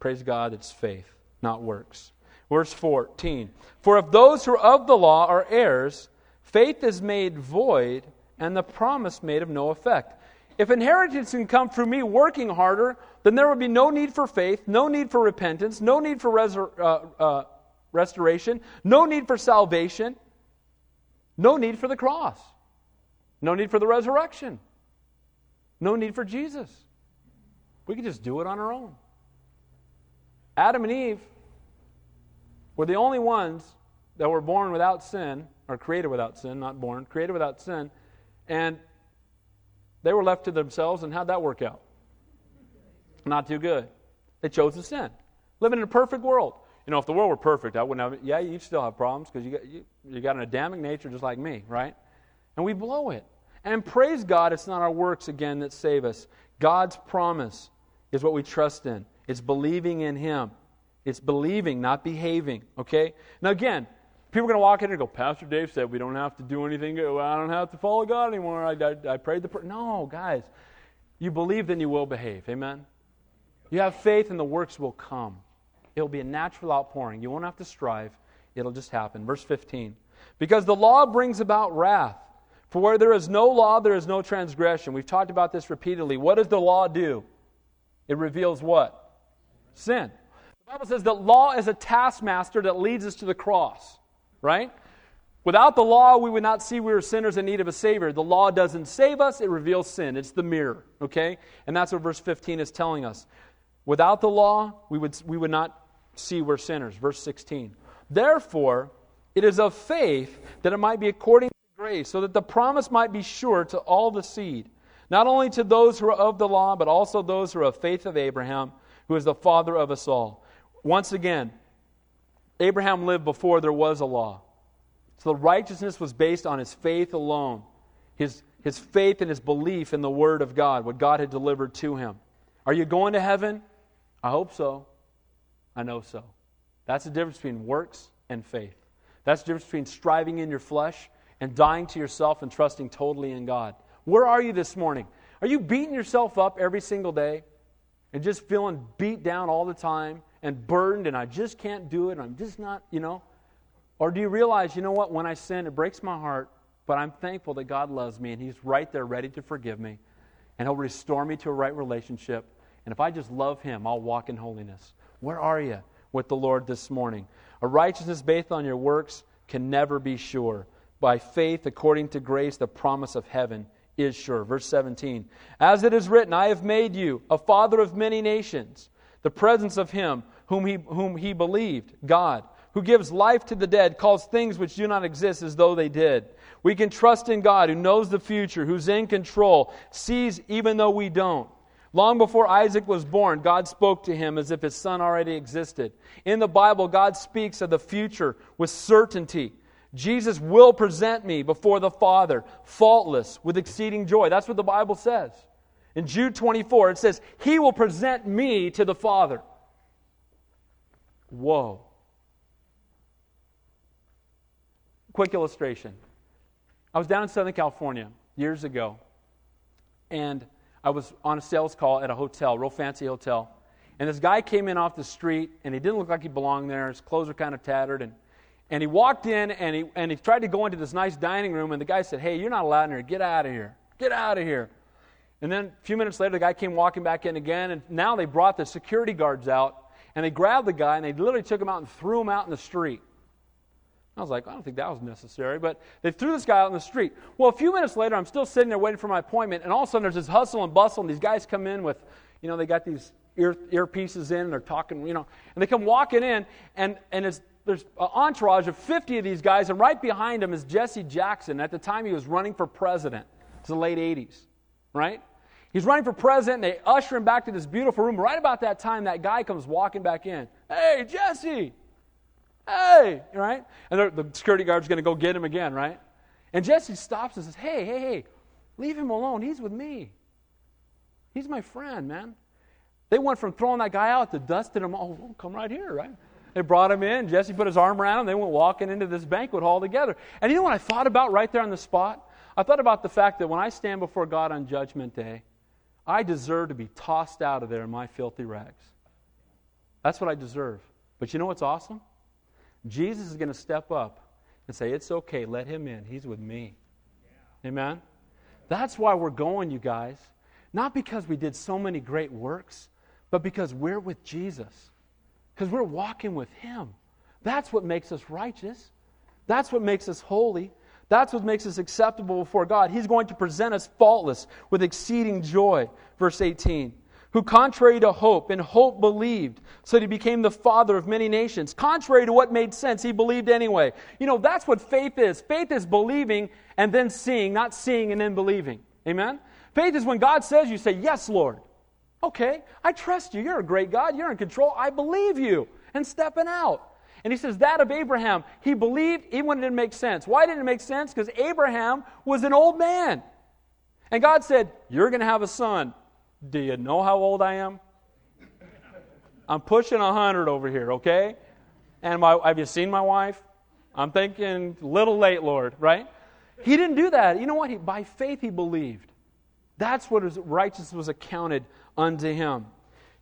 Praise God, it's faith, not works. Verse fourteen. For if those who are of the law are heirs, faith is made void, and the promise made of no effect. If inheritance can come through me working harder, then there would be no need for faith, no need for repentance, no need for resor- uh, uh, restoration, no need for salvation, no need for the cross, no need for the resurrection, no need for Jesus. We could just do it on our own. Adam and Eve were the only ones that were born without sin, or created without sin, not born, created without sin, and they were left to themselves, and how'd that work out? Not too good. They chose to sin. Living in a perfect world. You know, if the world were perfect, I wouldn't have, yeah, you'd still have problems because you got, you, you got an Adamic nature just like me, right? And we blow it. And praise God, it's not our works again that save us. God's promise is what we trust in. It's believing in Him. It's believing, not behaving, okay? Now again, people are going to walk in and go, Pastor Dave said we don't have to do anything. Well, I don't have to follow God anymore. I, I, I prayed the prayer. No, guys. You believe, then you will behave. Amen? You have faith and the works will come. It'll be a natural outpouring. You won't have to strive. It'll just happen. Verse fifteen. Because the law brings about wrath. For where there is no law, there is no transgression. We've talked about this repeatedly. What does the law do? It reveals what? Sin. The Bible says that law is a taskmaster that leads us to the cross. Right? Without the law, we would not see we were sinners in need of a Savior. The law doesn't save us. It reveals sin. It's the mirror. Okay? And that's what verse fifteen is telling us. Without the law, we would, we would not see we're sinners. Verse sixteen. Therefore, it is of faith that it might be according to grace, so that the promise might be sure to all the seed, not only to those who are of the law, but also those who are of faith of Abraham, who is the father of us all. Once again, Abraham lived before there was a law. So the righteousness was based on his faith alone, his, his faith and his belief in the Word of God, what God had delivered to him. Are you going to heaven? I hope so. I know so. That's the difference between works and faith. That's the difference between striving in your flesh and dying to yourself and trusting totally in God. Where are you this morning? Are you beating yourself up every single day and just feeling beat down all the time and burdened and I just can't do it, I'm just not, you know? Or do you realize, you know what, when I sin, it breaks my heart, but I'm thankful that God loves me and He's right there ready to forgive me and He'll restore me to a right relationship. And if I just love Him, I'll walk in holiness. Where are you with the Lord this morning? A righteousness based on your works can never be sure. By faith, according to grace, the promise of heaven is sure. Verse seventeen. As it is written, I have made you a father of many nations, the presence of Him whom he, whom he believed, God, who gives life to the dead, calls things which do not exist as though they did. We can trust in God who knows the future, who's in control, sees even though we don't. Long before Isaac was born, God spoke to him as if his son already existed. In the Bible, God speaks of the future with certainty. Jesus will present me before the Father, faultless, with exceeding joy. That's what the Bible says. In Jude twenty-four, it says, He will present me to the Father. Whoa. Quick illustration. I was down in Southern California years ago, and I was on a sales call at a hotel, real fancy hotel, and this guy came in off the street, and he didn't look like he belonged there. His clothes were kind of tattered, and, and he walked in, and he and he tried to go into this nice dining room, and the guy said, hey, you're not allowed in here. Get out of here. Get out of here. And then a few minutes later, the guy came walking back in again, and now they brought the security guards out, and they grabbed the guy, and they literally took him out and threw him out in the street. I was like, I don't think that was necessary, but they threw this guy out in the street. Well, a few minutes later, I'm still sitting there waiting for my appointment, and all of a sudden there's this hustle and bustle, and these guys come in with, you know, they got these ear earpieces in, and they're talking, you know, and they come walking in, and, and it's, there's an entourage of fifty of these guys, and right behind him is Jesse Jackson. At the time, he was running for president. It's the late eighties, right? He's running for president, and they usher him back to this beautiful room. Right about that time, that guy comes walking back in. Hey, Jesse! Hey, right? And the security guard's going to go get him again, right? And Jesse stops and says, hey, hey, hey, leave him alone. He's with me. He's my friend, man. They went from throwing that guy out to dusting him. Oh, well, come right here, right? They brought him in. Jesse put his arm around him. They went walking into this banquet hall together. And you know what I thought about right there on the spot? I thought about the fact that when I stand before God on Judgment Day, I deserve to be tossed out of there in my filthy rags. That's what I deserve. But you know what's awesome? Jesus is going to step up and say, it's okay, let him in. He's with me. Yeah. Amen? That's why we're going, you guys. Not because we did so many great works, but because we're with Jesus. Because we're walking with Him. That's what makes us righteous. That's what makes us holy. That's what makes us acceptable before God. He's going to present us faultless with exceeding joy. Verse eighteen. Who contrary to hope, in hope believed, so that he became the father of many nations. Contrary to what made sense, he believed anyway. You know, that's what faith is. Faith is believing and then seeing, not seeing and then believing. Amen? Faith is when God says, you say, yes, Lord. Okay, I trust you. You're a great God. You're in control. I believe you. And stepping out. And he says that of Abraham. He believed even when it didn't make sense. Why didn't it make sense? Because Abraham was an old man. And God said, you're going to have a son. Do you know how old I am? I'm pushing one hundred over here, okay? And my, have you seen my wife? I'm thinking a little late, Lord, right? He didn't do that. You know what? He, by faith he believed. That's what his righteousness was accounted unto him.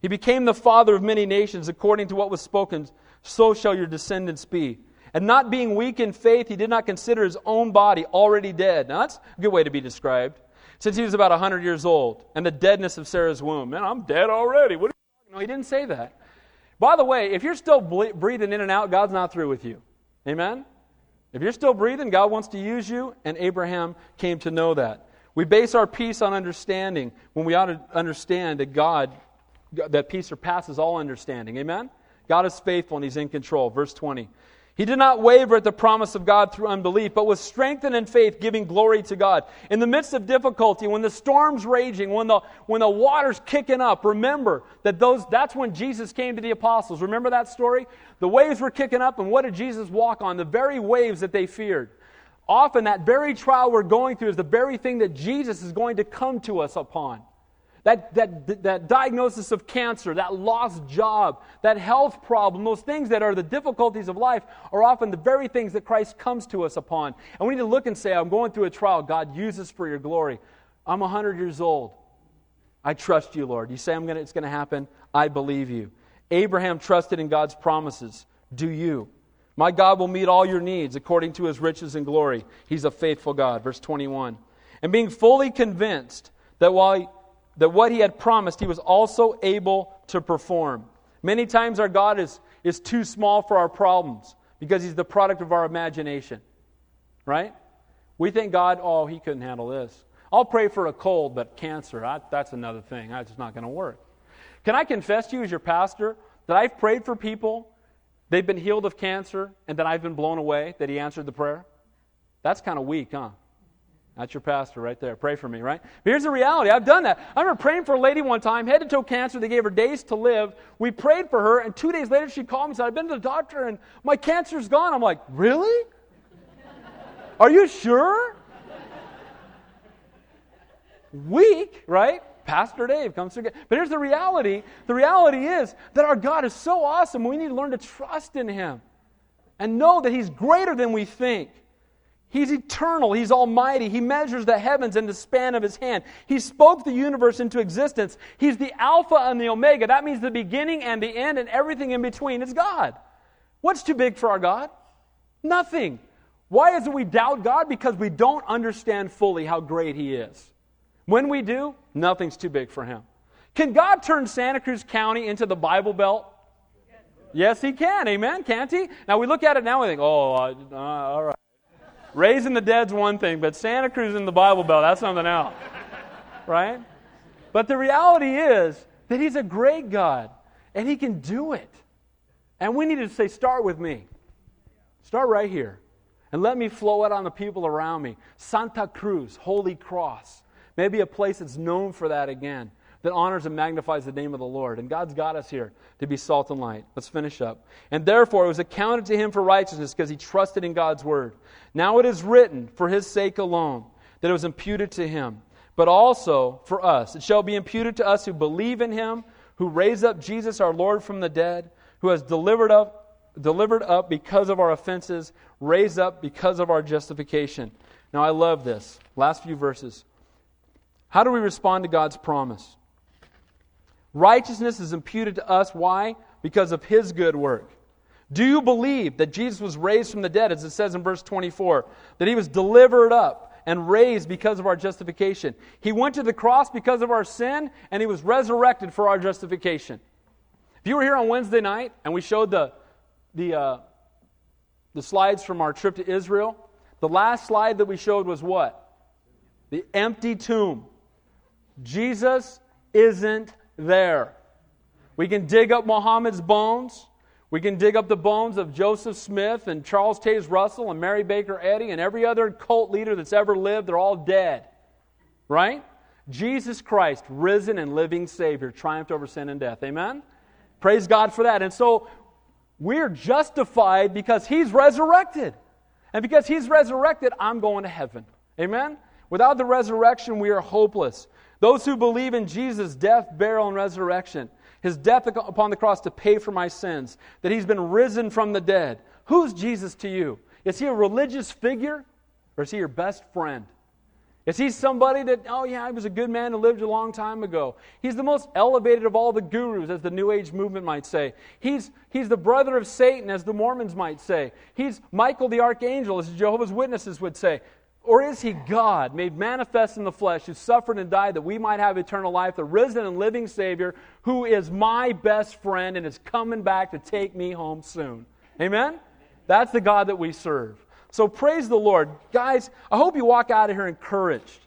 He became the father of many nations, according to what was spoken, so shall your descendants be. And not being weak in faith, he did not consider his own body already dead. Now that's a good way to be described. Since he was about one hundred years old, and the deadness of Sarah's womb. Man, I'm dead already. What are you talking about? No, he didn't say that. By the way, if you're still ble- breathing in and out, God's not through with you. Amen? If you're still breathing, God wants to use you, and Abraham came to know that. We base our peace on understanding when we ought to understand that God, that peace surpasses all understanding. Amen? God is faithful and He's in control. Verse twenty. He did not waver at the promise of God through unbelief, but was strengthened in faith, giving glory to God. In the midst of difficulty, when the storm's raging, when the when the water's kicking up, remember that those that's when Jesus came to the apostles. Remember that story? The waves were kicking up, and what did Jesus walk on? The very waves that they feared. Often that very trial we're going through is the very thing that Jesus is going to come to us upon. That, that, that diagnosis of cancer, that lost job, that health problem, those things that are the difficulties of life are often the very things that Christ comes to us upon. And we need to look and say, I'm going through a trial. God, use this for your glory. I'm one hundred years old. I trust you, Lord. You say I'm gonna, it's going to happen. I believe you. Abraham trusted in God's promises. Do you? My God will meet all your needs according to His riches and glory. He's a faithful God. Verse twenty-one. And being fully convinced that while... He, that what He had promised, He was also able to perform. Many times our God is, is too small for our problems because He's the product of our imagination. Right? We think God, oh, He couldn't handle this. I'll pray for a cold, but cancer, I, that's another thing. That's just not going to work. Can I confess to you as your pastor that I've prayed for people, they've been healed of cancer, and that I've been blown away that He answered the prayer? That's kind of weak, huh? That's your pastor right there. Pray for me, right? But here's the reality. I've done that. I remember praying for a lady one time, head to toe cancer. They gave her days to live. We prayed for her, and two days later she called me and said, I've been to the doctor, and my cancer's gone. I'm like, really? Are you sure? Weak, right? Pastor Dave comes through. But here's the reality. The reality is that our God is so awesome, we need to learn to trust in Him and know that He's greater than we think. He's eternal. He's almighty. He measures the heavens in the span of His hand. He spoke the universe into existence. He's the Alpha and the Omega. That means the beginning and the end and everything in between is God. What's too big for our God? Nothing. Why is it we doubt God? Because we don't understand fully how great He is. When we do, nothing's too big for Him. Can God turn Santa Cruz County into the Bible Belt? Yes, He can. Amen? Can't He? Now we look at it now and we think, oh, uh, uh, all right. Raising the dead's one thing, but Santa Cruz in the Bible Belt, that's something else. Right? But the reality is that He's a great God, and He can do it. And we need to say, start with me. Start right here. And let me flow out on the people around me. Santa Cruz, Holy Cross. Maybe a place that's known for that again, that honors and magnifies the name of the Lord. And God's got us here to be salt and light. Let's finish up. And therefore it was accounted to him for righteousness because he trusted in God's word. Now it is written for his sake alone that it was imputed to him, but also for us. It shall be imputed to us who believe in him, who raised up Jesus our Lord from the dead, who has delivered up, delivered up because of our offenses, raised up because of our justification. Now I love this. Last few verses. How do we respond to God's promise? Righteousness is imputed to us. Why? Because of His good work. Do you believe that Jesus was raised from the dead, as it says in verse twenty-four, that He was delivered up and raised because of our justification? He went to the cross because of our sin, and He was resurrected for our justification. If you were here on Wednesday night, and we showed the, the, uh, the slides from our trip to Israel, the last slide that we showed was what? The empty tomb. Jesus isn't there. We can dig up Muhammad's bones. We can dig up the bones of Joseph Smith and Charles Taze Russell and Mary Baker Eddy and every other cult leader that's ever lived. They're all dead. Right? Jesus Christ, risen and living Savior, triumphed over sin and death. Amen? Praise God for that. And so we're justified because He's resurrected. And because He's resurrected, I'm going to heaven. Amen? Without the resurrection, we are hopeless. Those who believe in Jesus' death, burial, and resurrection, His death upon the cross to pay for my sins, that He's been risen from the dead. Who's Jesus to you? Is He a religious figure, or is He your best friend? Is he somebody that, oh yeah, he was a good man who lived a long time ago? He's the most elevated of all the gurus, as the New Age movement might say. He's, he's the brother of Satan, as the Mormons might say. He's Michael the Archangel, as the Jehovah's Witnesses would say. Or is he God, made manifest in the flesh, who suffered and died that we might have eternal life, the risen and living Savior, who is my best friend and is coming back to take me home soon? Amen? That's the God that we serve. So praise the Lord. Guys, I hope you walk out of here encouraged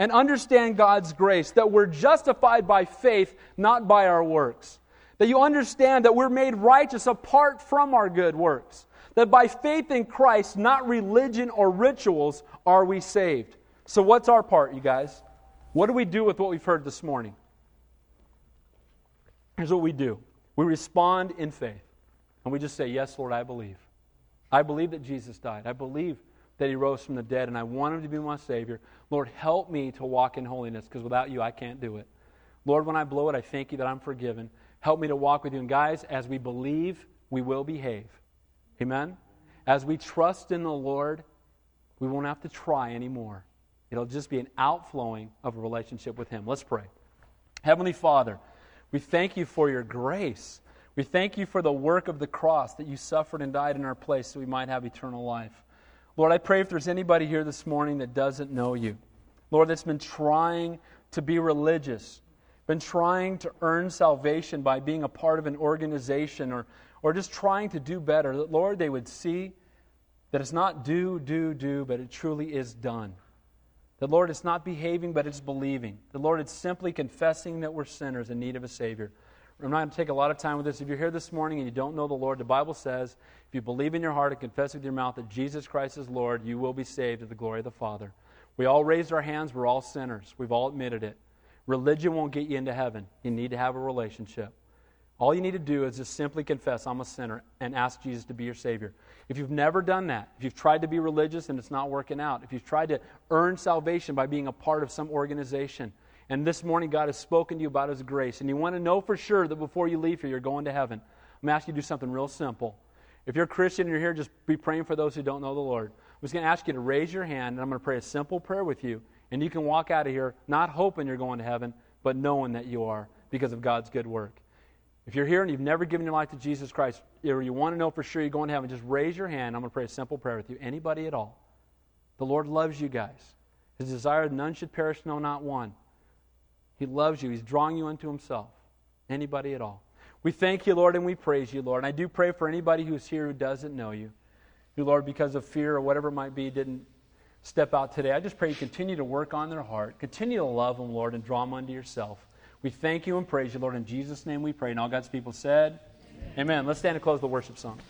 and understand God's grace, that we're justified by faith, not by our works. That you understand that we're made righteous apart from our good works. That by faith in Christ, not religion or rituals, are we saved. So what's our part, you guys? What do we do with what we've heard this morning? Here's what we do. We respond in faith. And we just say, yes, Lord, I believe. I believe that Jesus died. I believe that He rose from the dead, and I want Him to be my Savior. Lord, help me to walk in holiness, because without You, I can't do it. Lord, when I blow it, I thank You that I'm forgiven. Help me to walk with You. And guys, as we believe, we will behave. Amen? As we trust in the Lord, we won't have to try anymore. It'll just be an outflowing of a relationship with Him. Let's pray. Heavenly Father, we thank You for Your grace. We thank You for the work of the cross, that You suffered and died in our place so we might have eternal life. Lord, I pray if there's anybody here this morning that doesn't know You, Lord, that's been trying to be religious, been trying to earn salvation by being a part of an organization or, or just trying to do better, that, Lord, they would see that it's not do, do, do, but it truly is done. That, Lord, it's not behaving, but it's believing. That, Lord, it's simply confessing that we're sinners in need of a Savior. I'm not going to take a lot of time with this. If you're here this morning and you don't know the Lord, the Bible says, if you believe in your heart and confess with your mouth that Jesus Christ is Lord, you will be saved to the glory of the Father. We all raised our hands. We're all sinners. We've all admitted it. Religion won't get you into heaven. You need to have a relationship. All you need to do is just simply confess, I'm a sinner, and ask Jesus to be your Savior. If you've never done that, if you've tried to be religious and it's not working out, if you've tried to earn salvation by being a part of some organization, and this morning God has spoken to you about His grace, and you want to know for sure that before you leave here, you're going to heaven, I'm asking you to do something real simple. If you're a Christian and you're here, just be praying for those who don't know the Lord. I'm just going to ask you to raise your hand, and I'm going to pray a simple prayer with you, and you can walk out of here not hoping you're going to heaven, but knowing that you are because of God's good work. If you're here and you've never given your life to Jesus Christ, or you want to know for sure you're going to heaven, just raise your hand. I'm going to pray a simple prayer with you. Anybody at all. The Lord loves you guys. His desire, none should perish, no, not one. He loves you. He's drawing you into Himself. Anybody at all. We thank You, Lord, and we praise You, Lord. And I do pray for anybody who's here who doesn't know You, who, Lord, because of fear or whatever it might be, didn't step out today. I just pray You continue to work on their heart. Continue to love them, Lord, and draw them unto Yourself. We thank You and praise You, Lord. In Jesus' name we pray. And all God's people said, amen. Amen. Let's stand and close the worship song.